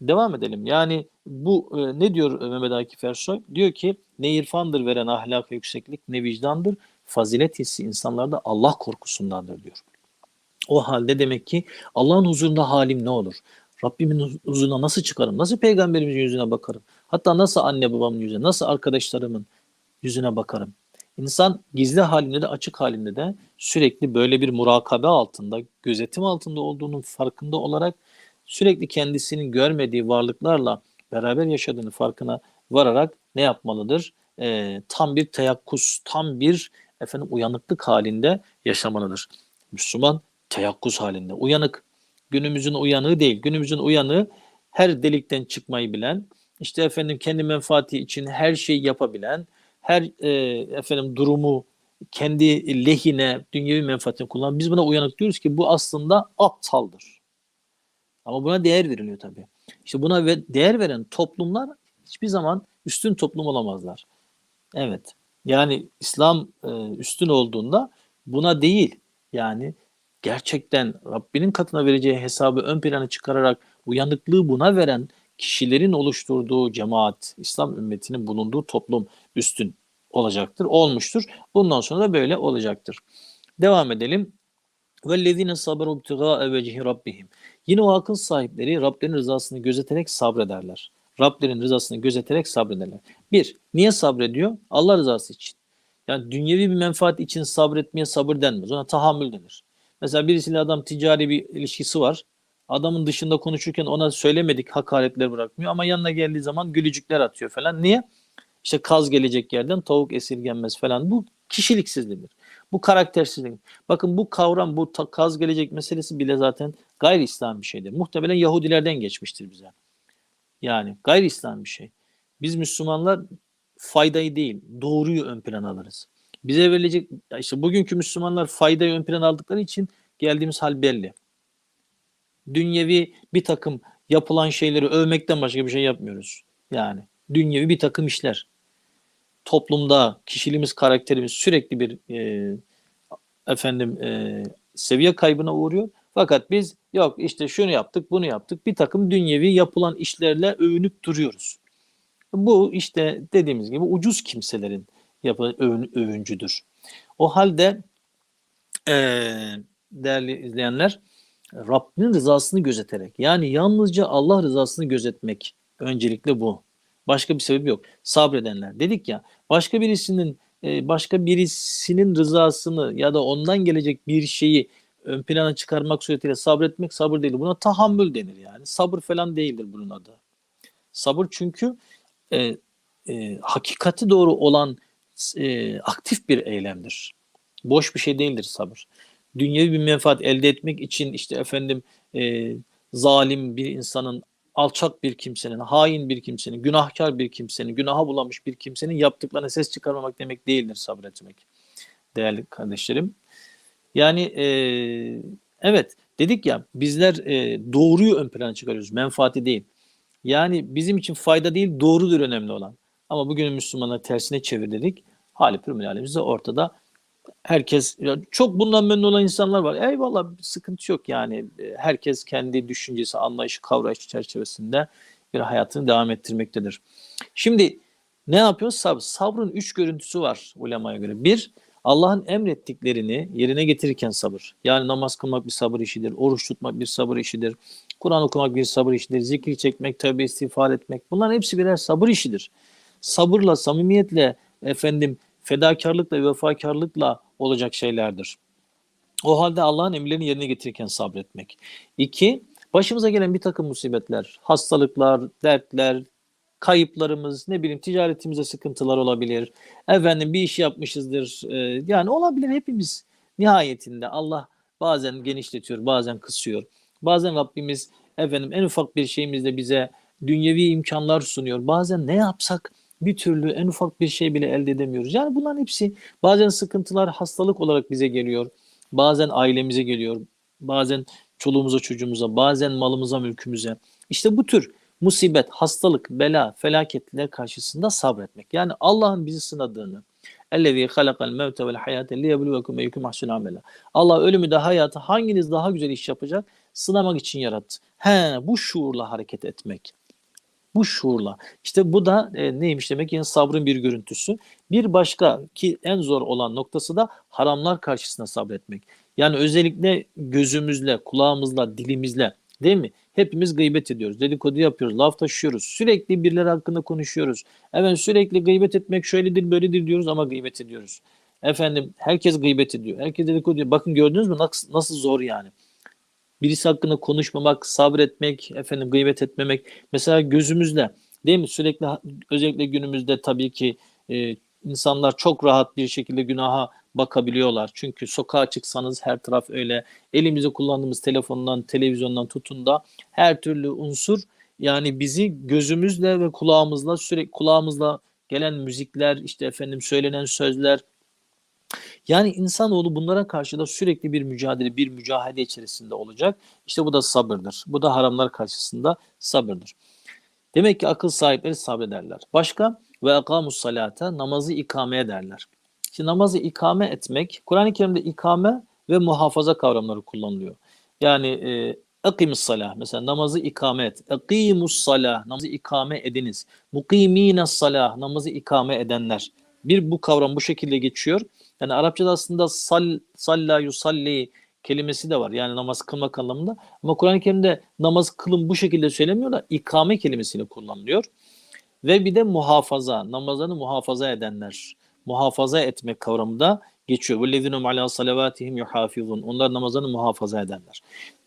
devam edelim. Yani bu e, ne diyor Mehmet Akif Ersoy? Diyor ki ne irfandır veren ahlak yükseklik, ne vicdandır. Fazilet hissi insanlarda Allah korkusundandır diyor. O halde demek ki Allah'ın huzurunda halim ne olur? Rabbimin huzuruna nasıl çıkarım? Nasıl peygamberimizin yüzüne bakarım? Hatta nasıl anne babamın yüzüne, nasıl arkadaşlarımın yüzüne bakarım? İnsan gizli halinde de açık halinde de sürekli böyle bir murakabe altında, gözetim altında olduğunun farkında olarak sürekli kendisinin görmediği varlıklarla beraber yaşadığını farkına vararak ne yapmalıdır? E, tam bir teyakkuz, tam bir efendim uyanıklık halinde yaşamalıdır. Müslüman teyakkuz halinde, uyanık. Günümüzün uyanığı değil. Günümüzün uyanığı her delikten çıkmayı bilen, işte efendim kendi menfaati için her şeyi yapabilen, her e, efendim durumu kendi lehine, dünyevi menfaatini kullanan, biz buna uyanık diyoruz ki bu aslında aptaldır. Ama buna değer veriliyor tabii. İşte buna değer veren toplumlar hiçbir zaman üstün toplum olamazlar. Evet. Yani İslam e, üstün olduğunda buna değil, yani gerçekten Rabbinin katına vereceği hesabı ön plana çıkararak uyanıklığı buna veren kişilerin oluşturduğu cemaat, İslam ümmetinin bulunduğu toplum üstün olacaktır, olmuştur. Bundan sonra da böyle olacaktır. Devam edelim. وَالَّذ۪ينَ صَبَرُوا ابْتِغَاءَ وَجْهِ رَبِّهِمْ Yine o akıl sahipleri Rablerin rızasını gözeterek sabrederler. Rablerin rızasını gözeterek sabrederler. Bir, niye sabrediyor? Allah rızası için. Yani dünyevi bir menfaat için sabretmeye sabır denmez. Ona tahammül denir. Mesela birisiyle adam ticari bir ilişkisi var. Adamın dışında konuşurken ona söylemedik hakaretler bırakmıyor ama yanına geldiği zaman gülücükler atıyor falan. Niye? İşte kaz gelecek yerden tavuk esirgenmez falan. Bu kişiliksizliktir. Bu karaktersizlik. Bakın bu kavram, bu kaz gelecek meselesi bile zaten gayri İslam bir şeydir. Muhtemelen Yahudilerden geçmiştir bize. Yani gayri İslam bir şey. Biz Müslümanlar faydayı değil, doğruyu ön plana alırız. Bize verilecek, işte bugünkü Müslümanlar faydayı ön plana aldıkları için geldiğimiz hal belli. Dünyevi bir takım yapılan şeyleri övmekten başka bir şey yapmıyoruz. Yani dünyevi bir takım işler. Toplumda kişiliğimiz, karakterimiz sürekli bir e, efendim e, seviye kaybına uğruyor. Fakat biz yok işte şunu yaptık, bunu yaptık. Bir takım dünyevi yapılan işlerle övünüp duruyoruz. Bu işte dediğimiz gibi ucuz kimselerin yapı, övün, övüncüdür. O halde e, değerli izleyenler, Rabbinin rızasını gözeterek, yani yalnızca Allah rızasını gözetmek öncelikle bu. Başka bir sebebi yok. Sabredenler dedik ya, başka birisinin başka birisinin rızasını ya da ondan gelecek bir şeyi ön plana çıkarmak suretiyle sabretmek sabır değil. Buna tahammül denir yani. Sabır falan değildir bunun adı. Sabır çünkü e, e, hakikati doğru olan e, aktif bir eylemdir. Boş bir şey değildir sabır. Dünyevi bir menfaat elde etmek için işte efendim e, zalim bir insanın, alçak bir kimsenin, hain bir kimsenin, günahkar bir kimsenin, günaha bulanmış bir kimsenin yaptıklarına ses çıkarmamak demek değildir sabretmek. Değerli kardeşlerim. Yani e, evet dedik ya, bizler e, doğruyu ön plana çıkarıyoruz, menfaati değil. Yani bizim için fayda değil, doğrudur önemli olan. Ama bugün Müslümanları tersine çevir dedik. Hali pürmül halimiz de ortada. Herkes, çok bundan memnun olan insanlar var. Eyvallah, sıkıntı yok yani. Herkes kendi düşüncesi, anlayışı, kavrayışı çerçevesinde bir hayatını devam ettirmektedir. Şimdi ne yapıyoruz? Sabr. Sabrın üç görüntüsü var ulemaya göre. Bir, Allah'ın emrettiklerini yerine getirirken sabır. Yani namaz kılmak bir sabır işidir, oruç tutmak bir sabır işidir, Kur'an okumak bir sabır işidir, zikir çekmek, tövbe istiğfar etmek. Bunların hepsi birer sabır işidir. Sabırla, samimiyetle, efendim, fedakarlıkla ve vefakarlıkla olacak şeylerdir. O halde Allah'ın emirlerini yerine getirirken sabretmek. İki, başımıza gelen bir takım musibetler, hastalıklar, dertler, kayıplarımız, ne bileyim ticaretimize sıkıntılar olabilir. Efendim bir iş yapmışızdır. Yani olabilir hepimiz. Nihayetinde Allah bazen genişletiyor, bazen kısıyor. Bazen Rabbimiz efendim en ufak bir şeyimizde bize dünyevi imkanlar sunuyor. Bazen ne yapsak bir türlü en ufak bir şey bile elde edemiyoruz. Yani bunların hepsi, bazen sıkıntılar hastalık olarak bize geliyor. Bazen ailemize geliyor. Bazen çoluğumuza, çocuğumuza, bazen malımıza, mülkümüze. İşte bu tür musibet, hastalık, bela, felaketler karşısında sabretmek. Yani Allah'ın bizi sınadığını. اَلَّذ۪ي خَلَقَ الْمَوْتَ وَالْحَيَاتَ لِيَبْلُوَكُمْ اَيُّكُمْ اَحْسُنُ عَمَلًا. Allah ölümü de hayatı, hanginiz daha güzel iş yapacak, sınamak için yarattı. He, bu şuurla hareket etmek. Bu şuurla. İşte bu da e, neymiş demek? Yani sabrın bir görüntüsü. Bir başka ki en zor olan noktası da haramlar karşısında sabretmek. Yani özellikle gözümüzle, kulağımızla, dilimizle, değil mi? Hepimiz gıybet ediyoruz, dedikodu yapıyoruz, laf taşıyoruz, sürekli birileri hakkında konuşuyoruz. Evet, sürekli gıybet etmek şöyledir, böyledir diyoruz ama gıybet ediyoruz. Efendim herkes gıybet ediyor, herkes dedikodu ediyor. Bakın gördünüz mü nasıl zor yani. Birisi hakkında konuşmamak, sabretmek, efendim gıybet etmemek. Mesela gözümüzle, değil mi? Sürekli, özellikle günümüzde tabii ki e, insanlar çok rahat bir şekilde günaha bakabiliyorlar. Çünkü sokağa çıksanız her taraf öyle. Elimizi kullandığımız telefondan, televizyondan tutun da her türlü unsur, yani bizi gözümüzle ve kulağımızla, sürekli kulağımızla gelen müzikler, işte efendim söylenen sözler. Yani insanoğlu bunlara karşı da sürekli bir mücadele, bir mücadele içerisinde olacak. İşte bu da sabırdır. Bu da haramlar karşısında sabırdır. Demek ki akıl sahipleri sabrederler. Başka, ve akamus salata, namazı ikame ederler. Şimdi namazı ikame etmek, Kur'an-ı Kerim'de ikame ve muhafaza kavramları kullanılıyor. Yani e, akimus salah, mesela namazı ikame et. Akimus salah, namazı ikame ediniz. Mukimine salah, namazı ikame edenler. Bir bu kavram bu şekilde geçiyor. Yani Arapçada aslında sal, salla yusalli kelimesi de var. Yani namaz kılmak anlamında. Ama Kur'an-ı Kerim'de namaz kılın bu şekilde söylemiyor da ikame kelimesiyle kullanılıyor. Ve bir de muhafaza, namazlarını muhafaza edenler. Muhafaza etmek kavramı da geçiyor. وَالَّذِينَهُمْ عَلَى صَلَوَاتِهِمْ يُحَافِظُونَ. Onlar namazlarını muhafaza edenler.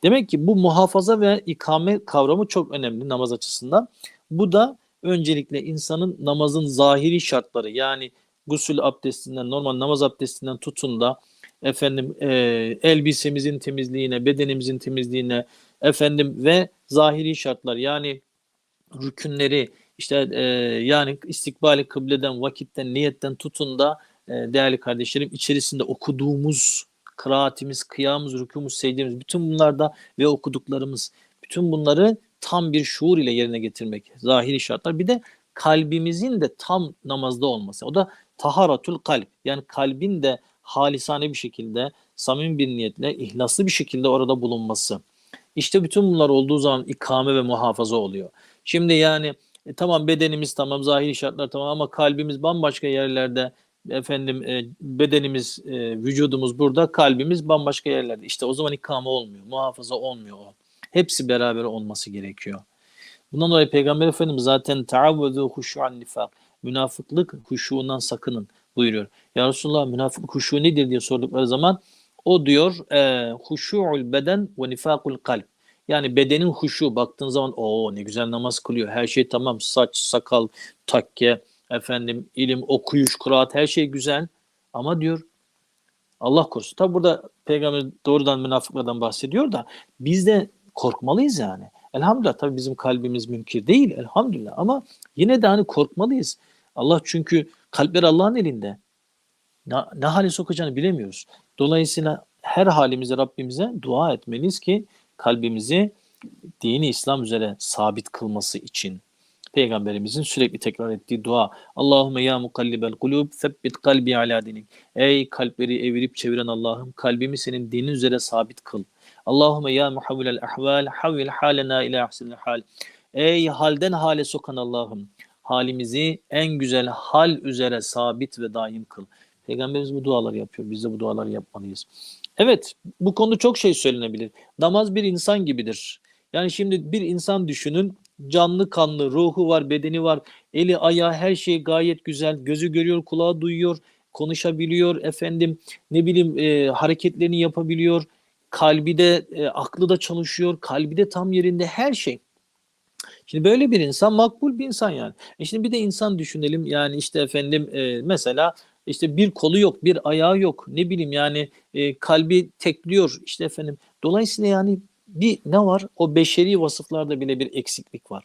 Demek ki bu muhafaza ve ikame kavramı çok önemli namaz açısından. Bu da öncelikle insanın namazın zahiri şartları, yani gusül abdestinden, normal namaz abdestinden tutun da efendim e, elbisemizin temizliğine, bedenimizin temizliğine, efendim ve zahiri şartlar, yani rükünleri, İşte e, yani istikbali kıbleden, vakitten, niyetten tutun da e, değerli kardeşlerim, içerisinde okuduğumuz, kıraatimiz, kıyamız, rükûmuz, secdemiz, bütün bunlarda ve okuduklarımız, bütün bunları tam bir şuur ile yerine getirmek, zahiri şartlar. Bir de kalbimizin de tam namazda olması. O da taharatul kalp. Yani kalbin de halisane bir şekilde, samimi bir niyetle, ihlaslı bir şekilde orada bulunması. İşte bütün bunlar olduğu zaman ikame ve muhafaza oluyor. Şimdi yani e, tamam bedenimiz tamam, zahiri şartlar tamam ama kalbimiz bambaşka yerlerde. Efendim e, bedenimiz, e, vücudumuz burada, kalbimiz bambaşka yerlerde. İşte o zaman ikame olmuyor, muhafaza olmuyor o. Hepsi beraber olması gerekiyor. Bundan dolayı Peygamber Efendimiz zaten "Ta'avvadu huşu'an nifak." Münafıklık huşuğundan sakının buyuruyor. Ya Resulullah, münafıklık huşu nedir diye sordukları zaman o diyor e, huşu'ul beden ve nifakul kalp. Yani bedenin huşu, baktığın zaman o ne güzel namaz kılıyor. Her şey tamam, saç, sakal, takke, efendim ilim, okuyuş, kıraat, her şey güzel ama diyor Allah korusun. Tabi burada Peygamber doğrudan münafıklardan bahsediyor da biz de korkmalıyız yani. Elhamdülillah tabi bizim kalbimiz münkir değil elhamdülillah ama yine de hani korkmalıyız. Allah, çünkü kalpler Allah'ın elinde. Ne, ne hale sokacağını bilemiyoruz. Dolayısıyla her halimize Rabbimize dua etmeliyiz ki kalbimizi dini İslam üzere sabit kılması için. Peygamberimizin sürekli tekrar ettiği dua. Allahümme ya mukallibel kulub sebbit kalbi ala dinik. Ey kalpleri evirip çeviren Allah'ım, kalbimi senin dinin üzere sabit kıl. Allahümme ya muhavvilel ahval havvil halena ila ahsinil hal. Ey halden hale sokan Allah'ım, halimizi en güzel hal üzere sabit ve daim kıl. Peygamberimiz bu duaları yapıyor. Biz de bu duaları yapmalıyız. Evet, bu konuda çok şey söylenebilir. Namaz bir insan gibidir. Yani şimdi bir insan düşünün. Canlı kanlı, ruhu var, bedeni var, eli ayağı her şey gayet güzel, gözü görüyor, kulağı duyuyor, konuşabiliyor, efendim ne bileyim e, hareketlerini yapabiliyor, kalbi de e, aklı da çalışıyor, kalbi de tam yerinde, her şey. Şimdi böyle bir insan makbul bir insan yani. E şimdi bir de insan düşünelim yani işte efendim e, mesela işte bir kolu yok, bir ayağı yok, ne bileyim yani e, kalbi tekliyor işte efendim. Dolayısıyla yani bir ne var? O beşeri vasıflarda bile bir eksiklik var.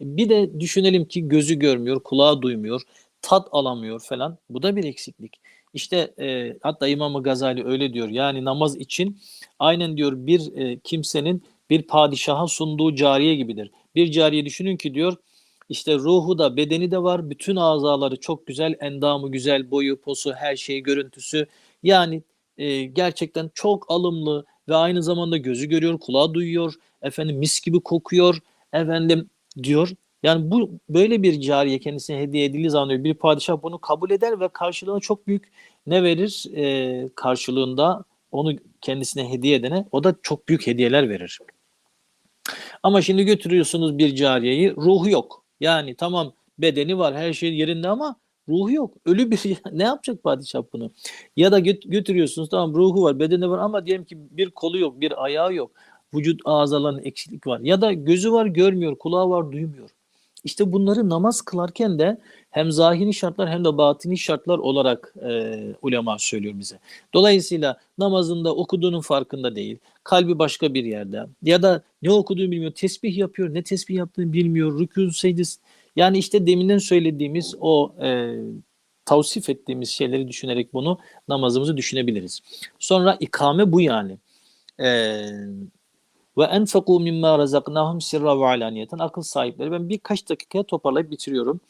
Bir de düşünelim ki gözü görmüyor, kulağı duymuyor, tat alamıyor falan. Bu da bir eksiklik. İşte e, hatta İmam-ı Gazali öyle diyor. Yani namaz için aynen diyor bir e, kimsenin bir padişaha sunduğu cariye gibidir. Bir cariye düşünün ki diyor işte ruhu da bedeni de var. Bütün azaları çok güzel, endamı güzel, boyu, posu, her şeyi, görüntüsü. Yani e, gerçekten çok alımlı. Ve aynı zamanda gözü görüyor, kulağı duyuyor, efendim mis gibi kokuyor, efendim diyor. Yani bu böyle bir cariye kendisine hediye edildiği zaman diyor, bir padişah bunu kabul eder ve karşılığına çok büyük ne verir? Ee, karşılığında onu kendisine hediye edene o da çok büyük hediyeler verir. Ama şimdi götürüyorsunuz bir cariyeyi, ruhu yok. Yani tamam bedeni var, her şey yerinde ama ruhu yok. Ölü bir, ne yapacak padişah bunu? Ya da götürüyorsunuz, tamam ruhu var, bedeni var ama diyelim ki bir kolu yok, bir ayağı yok. Vücut azalarının eksiklik var. Ya da gözü var görmüyor, kulağı var duymuyor. İşte bunları namaz kılarken de hem zahiri şartlar hem de batini şartlar olarak e, ulema söylüyor bize. Dolayısıyla namazında okuduğunun farkında değil. Kalbi başka bir yerde. Ya da ne okuduğunu bilmiyor. Tesbih yapıyor. Ne tesbih yaptığını bilmiyor. Rükû, secde. Yani işte deminden söylediğimiz o e, tavsif ettiğimiz şeyleri düşünerek bunu namazımızı düşünebiliriz. Sonra ikame bu yani. Ve enfekû mimmâ razaknâhum sirra ve alaniyeten. Akıl sahipleri. Ben birkaç dakikaya toparlayıp bitiriyorum.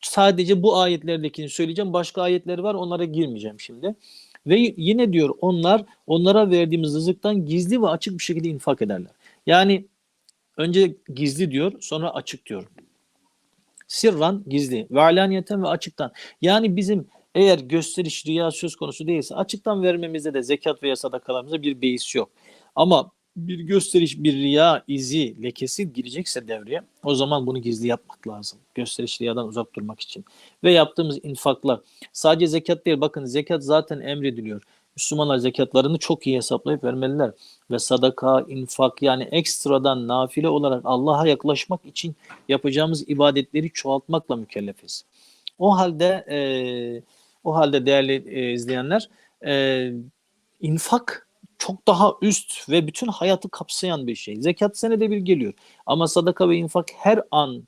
Sadece bu ayetlerdekini söyleyeceğim. Başka ayetler var, onlara girmeyeceğim şimdi. Ve yine diyor onlar onlara verdiğimiz rızıktan gizli ve açık bir şekilde infak ederler. Yani önce gizli diyor, sonra açık diyor. Sirran gizli ve alaniyeten ve açıktan. Yani bizim eğer gösteriş, riya söz konusu değilse açıktan vermemizde de zekat veya sadakalarımızda bir beis yok. Ama bir gösteriş, bir riya izi, lekesi girecekse devreye, o zaman bunu gizli yapmak lazım. Gösteriş riyadan uzak durmak için. Ve yaptığımız infaklar sadece zekat değil, bakın zekat zaten emrediliyor. Müslümanlar zekatlarını çok iyi hesaplayıp vermeliler. Ve sadaka, infak, yani ekstradan nafile olarak Allah'a yaklaşmak için yapacağımız ibadetleri çoğaltmakla mükellefiz. O halde e, o halde değerli e, izleyenler, e, infak çok daha üst ve bütün hayatı kapsayan bir şey. Zekat senede bir geliyor ama sadaka ve infak her an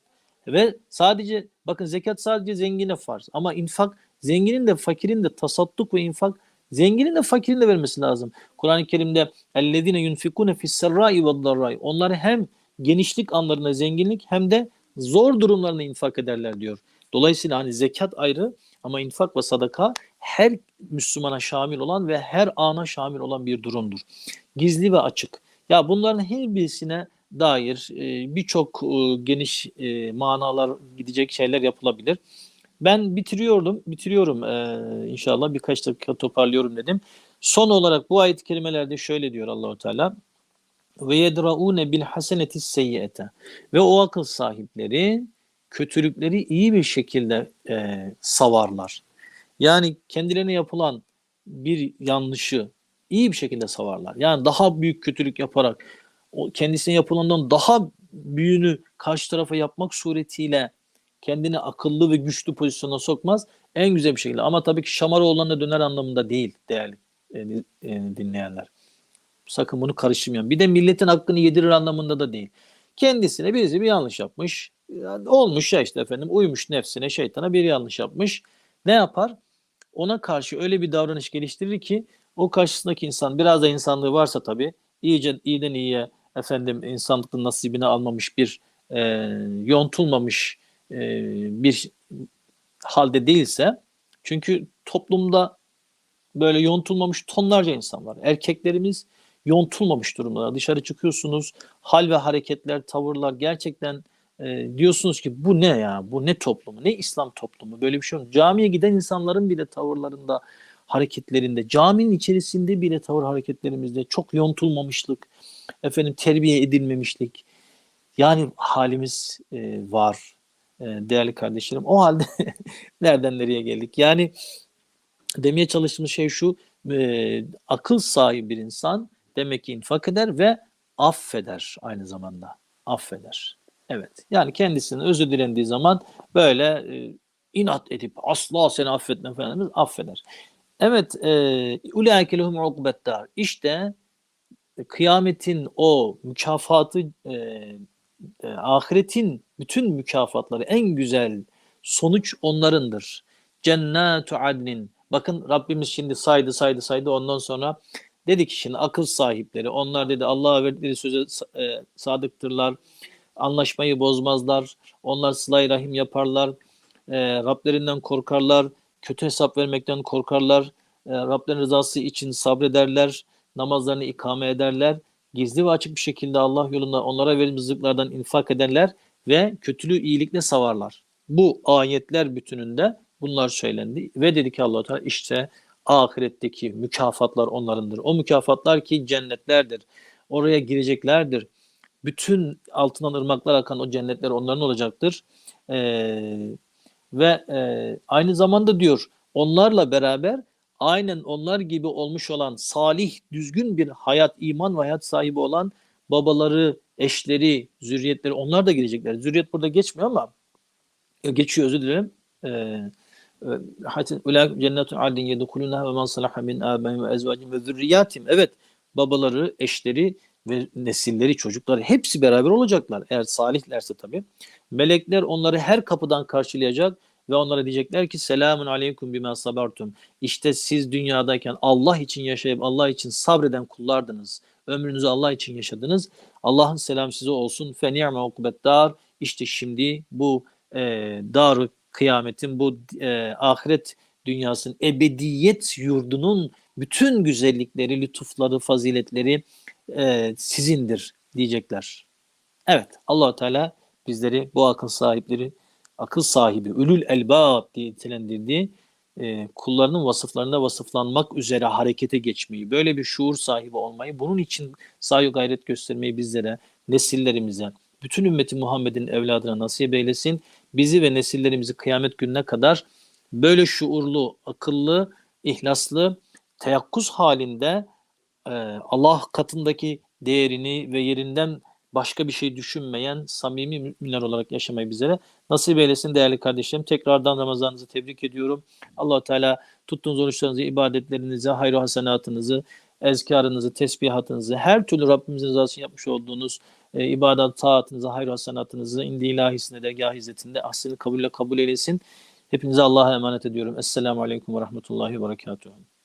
Ve sadece bakın zekat sadece zengine farz ama infak zenginin de fakirin de tasadduk ve infak zenginin de fakirin de vermesi lazım. Kur'an-ı Kerim'de ellezine yunfikune fisserra'i ve'd-darra'i. Onlar hem genişlik anlarına zenginlik hem de zor durumlarına infak ederler diyor. Dolayısıyla hani zekat ayrı ama infak ve sadaka her Müslümana şamil olan ve her ana şamil olan bir durumdur. Gizli ve açık. Ya bunların her birisine dair birçok geniş manalar gidecek şeyler yapılabilir. Ben bitiriyordum, bitiriyorum inşallah birkaç dakika toparlıyorum dedim. Son olarak bu ayet-i kerimelerde şöyle diyor Allahu Teala. Ve yedraune bil haseneti seyyiate. Ve o akıl sahipleri kötülükleri iyi bir şekilde e, savarlar. Yani kendilerine yapılan bir yanlışı iyi bir şekilde savarlar. Yani daha büyük kötülük yaparak o kendisine yapılandan daha büyüğünü karşı tarafa yapmak suretiyle kendini akıllı ve güçlü pozisyona sokmaz. En güzel bir şekilde. Ama tabii ki Şamaroğlan'a döner anlamında değil değerli e, e, dinleyenler. Sakın bunu karıştırmayın. Bir de milletin hakkını yedirir anlamında da değil. Kendisine birisi bir yanlış yapmış. Yani olmuş ya işte efendim uymuş nefsine şeytana bir yanlış yapmış. Ne yapar? Ona karşı öyle bir davranış geliştirir ki o karşısındaki insan biraz da insanlığı varsa tabii iyice iyiden iyiye efendim insanlıkın nasibini almamış bir e, yontulmamış e, bir halde değilse çünkü toplumda böyle yontulmamış tonlarca insan var. Erkeklerimiz yontulmamış durumda. Dışarı çıkıyorsunuz hal ve hareketler, tavırlar gerçekten e, diyorsunuz ki bu ne ya? Bu ne toplumu? Ne İslam toplumu? Böyle bir şey yok. Camiye giden insanların bile tavırlarında, hareketlerinde, caminin içerisinde bile tavır hareketlerimizde çok yontulmamışlık, efendim terbiye edilmemişlik. Yani halimiz e, var e, değerli kardeşlerim. O halde nereden nereye geldik? Yani demeye çalıştığımız şey şu, e, akıl sahibi bir insan demek ki infak eder ve affeder aynı zamanda. Affeder. Evet. Yani kendisinin özür dilendiği zaman böyle e, inat edip asla seni affetmem falan affeder. Evet. Ulaike lehum ukbettar. İşte kıyametin o mükafatı e, e, ahiretin bütün mükafatları en güzel sonuç onlarındır. Cennetu adnin. Bakın Rabbimiz şimdi saydı saydı saydı ondan sonra dedi ki şimdi akıl sahipleri onlar dedi Allah'a verdikleri söze e, sadıktırlar, anlaşmayı bozmazlar, onlar sıla-i rahim yaparlar, e, Rablerinden korkarlar, kötü hesap vermekten korkarlar, e, Rablerin rızası için sabrederler, namazlarını ikame ederler, gizli ve açık bir şekilde Allah yolunda onlara verilmiş rızıklardan infak ederler ve kötülüğü iyilikle savarlar. Bu ayetler bütününde bunlar söylendi ve dedi ki Allah Teala işte ahiretteki mükafatlar onlarındır. O mükafatlar ki cennetlerdir. Oraya gireceklerdir. Bütün altından ırmaklar akan o cennetler onların olacaktır. Ee, ve e, aynı zamanda diyor onlarla beraber aynen onlar gibi olmuş olan salih, düzgün bir hayat, iman ve hayat sahibi olan babaları, eşleri, zürriyetleri onlar da girecekler. Zürriyet burada geçmiyor ama geçiyor özür dilerim. Eee hatta ulak cennetu adin yedkuluna ve men salaha min abaihim ve ezvacihim ve zürriyatim. Evet, babaları, eşleri ve nesilleri, çocukları hepsi beraber olacaklar eğer salihlerse tabii. Melekler onları her kapıdan karşılayacak ve onlara diyecekler ki selamun aleyküm bima sabartum. İşte siz dünyadayken Allah için yaşayıp Allah için sabreden kullardınız. Ömrünüzü Allah için yaşadınız. Allah'ın selamı size olsun. Fe ni'me ukbettar. İşte şimdi bu e, dar kıyametin bu e, ahiret dünyasının ebediyet yurdunun bütün güzellikleri, lütufları, faziletleri e, sizindir diyecekler. Evet, Allah Teala bizleri bu akıl sahipleri, akıl sahibi, ulul elbab diye nitelendirdiği e, kullarının vasıflarında vasıflanmak üzere harekete geçmeyi, böyle bir şuur sahibi olmayı, bunun için sahi gayret göstermeyi bizlere, nesillerimize, bütün ümmeti Muhammed'in evladına nasip eylesin. Bizi ve nesillerimizi kıyamet gününe kadar böyle şuurlu, akıllı, ihlaslı, teyakkuz halinde Allah katındaki değerini ve yerinden başka bir şey düşünmeyen samimi müminler olarak yaşamayı bizlere nasip eylesin değerli kardeşlerim. Tekrardan Ramazanınızı tebrik ediyorum. Allah Teala tuttuğunuz oruçlarınızı, ibadetlerinizi, hayır hasenatınızı, ezkarınızı, tesbihatınızı, her türlü Rabbimizin rızası yapmış olduğunuz e, ibadat taatınızı, hayır hasenatınızı indi ilahisinde, dergâh hizmetinde ahsen-i kabulle kabul eylesin. Hepinize Allah'a emanet ediyorum. Esselamu aleyküm ve rahmetullahi ve berekatuhu.